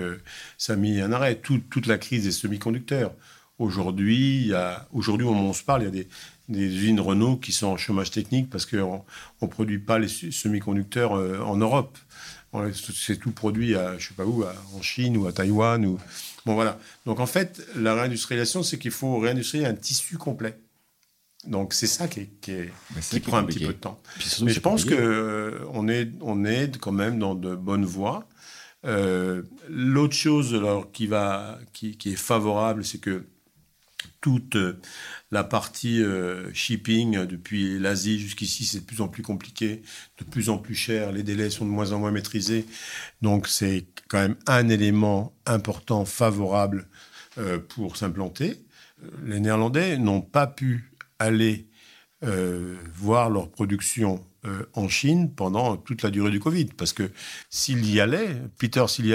ça a mis un arrêt. Toute la crise des semi-conducteurs. Aujourd'hui, au moment où on se parle, il y a des usines Renault qui sont en chômage technique parce qu'on ne produit pas les semi-conducteurs en Europe. C'est tout produit en Chine ou à Taïwan. Bon, voilà. Donc, en fait, la réindustrialisation, c'est qu'il faut réindustrialiser un tissu complet. Donc, c'est ça qui prend compliqué. Un petit peu de temps. Mais je pense qu'on est quand même dans de bonnes voies. L'autre chose alors, qui est favorable, c'est que toute la partie shipping, depuis l'Asie jusqu'ici, c'est de plus en plus compliqué, de plus en plus cher, les délais sont de moins en moins maîtrisés. Donc, c'est quand même un élément important, favorable pour s'implanter. Les Néerlandais n'ont pas pu aller voir leur production en Chine pendant toute la durée du Covid. Parce que s'il y allait,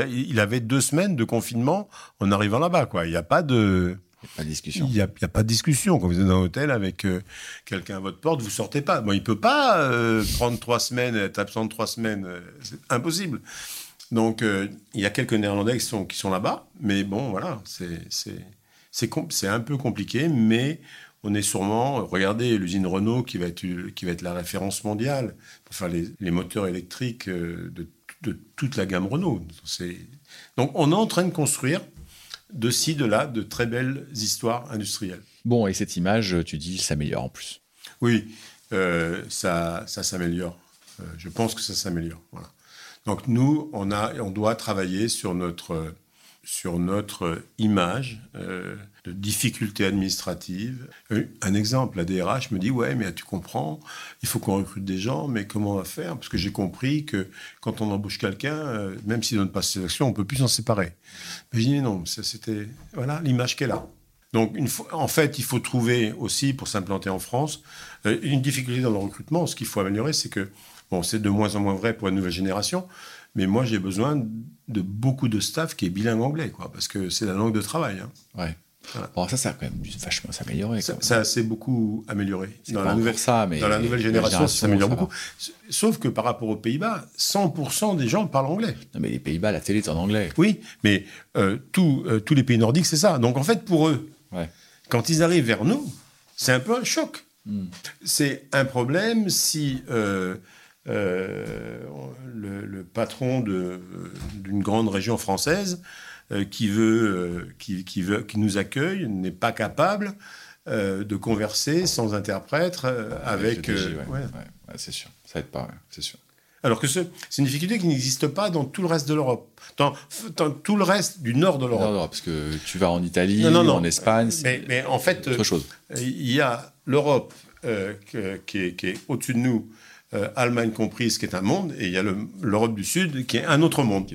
il avait 2 semaines de confinement en arrivant là-bas. Il n'y a pas de discussion. Quand vous êtes dans un hôtel avec quelqu'un à votre porte, vous ne sortez pas. Bon, il ne peut pas prendre 3 semaines, être absent de 3 semaines. C'est impossible. Donc, il y a quelques Néerlandais qui sont là-bas. Mais bon, voilà, c'est un peu compliqué, mais... On est sûrement, regardez l'usine Renault qui va être la référence mondiale pour faire les moteurs électriques de toute la gamme Renault. Donc on est en train de construire de ci, de là, de très belles histoires industrielles. Bon, et cette image, tu dis, s'améliore en plus. Oui, ça s'améliore. Je pense que ça s'améliore. Voilà. Donc nous, on doit travailler sur notre image de difficultés administratives. Un exemple, la DRH me dit « Ouais, mais tu comprends, il faut qu'on recrute des gens, mais comment on va faire ?» Parce que j'ai compris que quand on embauche quelqu'un, même s'il ne donne pas ses actions, on ne peut plus s'en séparer. Mais je dis « Non, ça, c'était voilà, l'image qu'elle a. » Donc, en fait, il faut trouver aussi, pour s'implanter en France, une difficulté dans le recrutement. Ce qu'il faut améliorer, c'est que, bon, c'est de moins en moins vrai pour la nouvelle génération, mais moi, j'ai besoin de beaucoup de staff qui est bilingue anglais, quoi, parce que c'est la langue de travail. Hein. Ouais. Voilà. Bon, ça a quand même vachement s'améliorer. Ça s'est beaucoup amélioré. Dans la nouvelle génération, ça s'améliore beaucoup. Sauf que par rapport aux Pays-Bas, 100% des gens parlent anglais. Non, mais les Pays-Bas, la télé est en anglais. Oui, mais tous les pays nordiques, c'est ça. Donc, en fait, pour eux, quand ils arrivent vers nous, c'est un peu un choc. Mm. C'est un problème si... le patron d'une grande région française qui nous accueille n'est pas capable de converser sans interprète avec. C'est sûr, ça aide pas, c'est sûr. Alors que c'est une difficulté qui n'existe pas dans tout le reste de l'Europe, dans tout le reste du nord de l'Europe. Non, parce que tu vas en Italie, en Espagne, mais en fait, autre chose. Il y a l'Europe qui est au-dessus de nous. Allemagne comprise, qui est un monde, et il y a l'Europe du Sud, qui est un autre monde.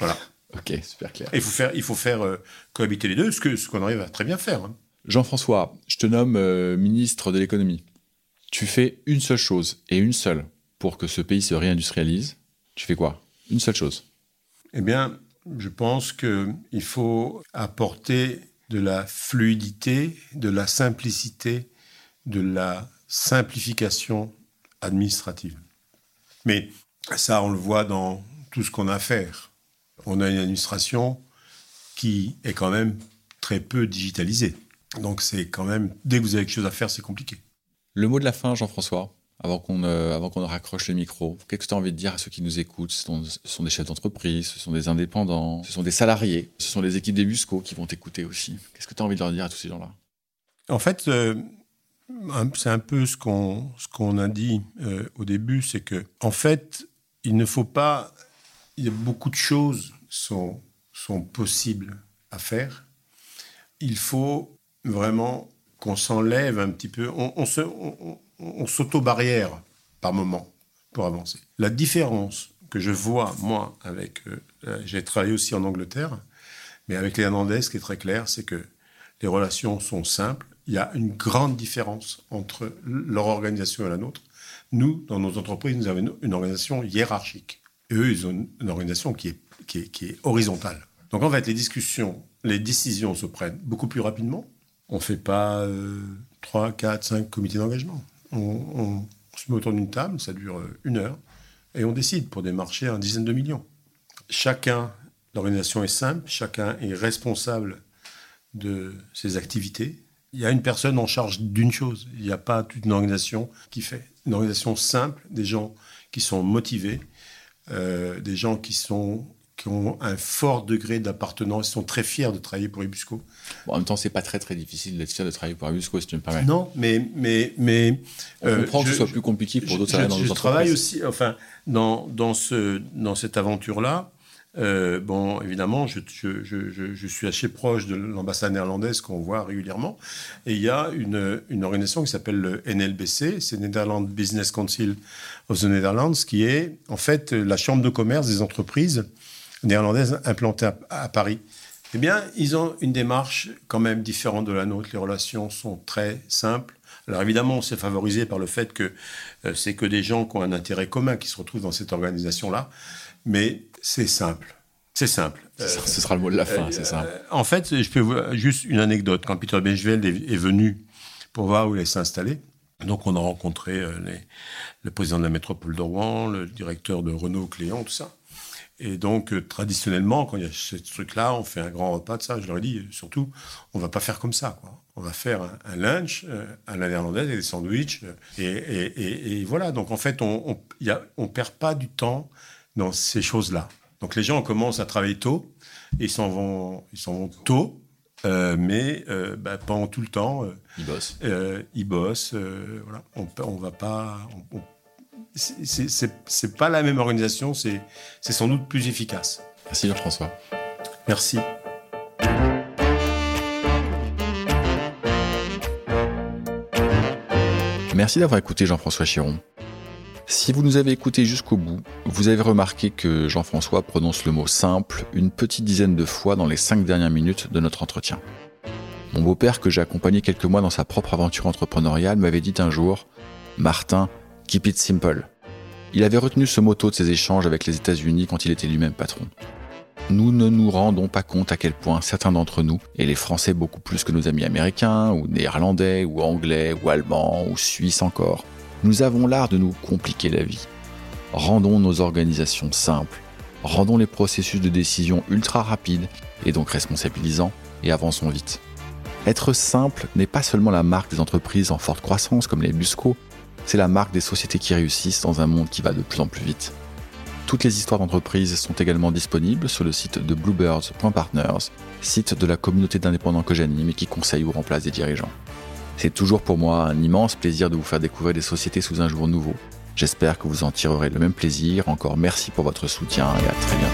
Voilà. Ok, super clair. Et il faut faire cohabiter les deux, ce qu'on arrive à très bien faire. Hein. Jean-François, je te nomme ministre de l'économie. Tu fais une seule chose, et une seule, pour que ce pays se réindustrialise. Tu fais quoi ? Une seule chose. Eh bien, je pense qu'il faut apporter de la fluidité, de la simplicité, de la simplification administrative. Mais ça, on le voit dans tout ce qu'on a à faire. On a une administration qui est quand même très peu digitalisée. Donc, c'est quand même, dès que vous avez quelque chose à faire, c'est compliqué. Le mot de la fin, Jean-François, avant qu'on raccroche le micro, qu'est-ce que tu as envie de dire à ceux qui nous écoutent ? Ce sont des chefs d'entreprise, ce sont des indépendants, ce sont des salariés, ce sont les équipes des Busco qui vont t'écouter aussi. Qu'est-ce que tu as envie de leur dire à tous ces gens-là ? En fait... c'est un peu ce qu'on a dit au début, c'est que en fait, il ne faut pas... Il y a beaucoup de choses sont possibles à faire. Il faut vraiment qu'on s'enlève un petit peu. On s'auto-barrière par moment pour avancer. La différence que je vois, moi, avec... j'ai travaillé aussi en Angleterre, mais avec les Irlandais, ce qui est très clair, c'est que les relations sont simples. Il y a une grande différence entre leur organisation et la nôtre. Nous, dans nos entreprises, nous avons une organisation hiérarchique. Et eux, ils ont une organisation qui est horizontale. Donc, en fait, les décisions se prennent beaucoup plus rapidement. On ne fait pas 3, 4, 5 comités d'engagement. on se met autour d'une table, ça dure une heure, et on décide pour des marchés à une dizaine de millions. Chacun, l'organisation est simple, chacun est responsable de ses activités. Il y a une personne en charge d'une chose, il n'y a pas toute une organisation qui fait. Une organisation simple, des gens qui sont motivés, des gens qui ont un fort degré d'appartenance, ils sont très fiers de travailler pour Ebusco. Bon, en même temps, c'est pas très très difficile d'être fier de travailler pour Ebusco, si tu me permets. Non, mais on comprend que ce soit plus compliqué pour d'autres salariés dans d'autres entreprises. Je travaille aussi, enfin, dans cette aventure-là. Bon, évidemment, je suis assez proche de l'ambassade néerlandaise qu'on voit régulièrement. Et il y a une organisation qui s'appelle le NLBC, c'est Netherlands Business Council of the Netherlands, qui est en fait la chambre de commerce des entreprises néerlandaises implantées à Paris. Eh bien, ils ont une démarche quand même différente de la nôtre. Les relations sont très simples. Alors évidemment, c'est favorisé par le fait que c'est que des gens qui ont un intérêt commun qui se retrouvent dans cette organisation-là. Mais c'est simple. C'est simple. Ce sera le mot de la fin, c'est simple. En fait, je peux vous juste une anecdote. Quand Peter Bijvelds est venu pour voir où il allait s'installer, donc on a rencontré le président de la métropole de Rouen, le directeur de Renault Cléon, tout ça. Et donc, traditionnellement, quand il y a ce truc-là, on fait un grand repas de ça. Je leur ai dit, surtout, on ne va pas faire comme ça, quoi. On va faire un lunch à la néerlandaise et des sandwichs. Et voilà. Donc, en fait, on perd pas du temps dans ces choses-là. Donc les gens commencent à travailler tôt, et ils s'en vont tôt, mais pendant tout le temps, ils bossent. Voilà. On va pas. C'est pas la même organisation. C'est sans doute plus efficace. Merci Jean-François. Merci. Merci d'avoir écouté Jean-François Chiron. Si vous nous avez écoutés jusqu'au bout, vous avez remarqué que Jean-François prononce le mot « simple » une petite dizaine de fois dans les 5 dernières minutes de notre entretien. Mon beau-père, que j'ai accompagné quelques mois dans sa propre aventure entrepreneuriale, m'avait dit un jour « Martin, keep it simple ». Il avait retenu ce motto de ses échanges avec les États-Unis quand il était lui-même patron. Nous ne nous rendons pas compte à quel point certains d'entre nous, et les Français beaucoup plus que nos amis américains, ou néerlandais, ou anglais, ou allemands, ou suisses encore, nous avons l'art de nous compliquer la vie. Rendons nos organisations simples, rendons les processus de décision ultra rapides et donc responsabilisants et avançons vite. Être simple n'est pas seulement la marque des entreprises en forte croissance comme les Ebusco, c'est la marque des sociétés qui réussissent dans un monde qui va de plus en plus vite. Toutes les histoires d'entreprise sont également disponibles sur le site de Bluebirds.partners, site de la communauté d'indépendants que j'anime et qui conseille ou remplace des dirigeants. C'est toujours pour moi un immense plaisir de vous faire découvrir des sociétés sous un jour nouveau. J'espère que vous en tirerez le même plaisir. Encore merci pour votre soutien et à très bientôt.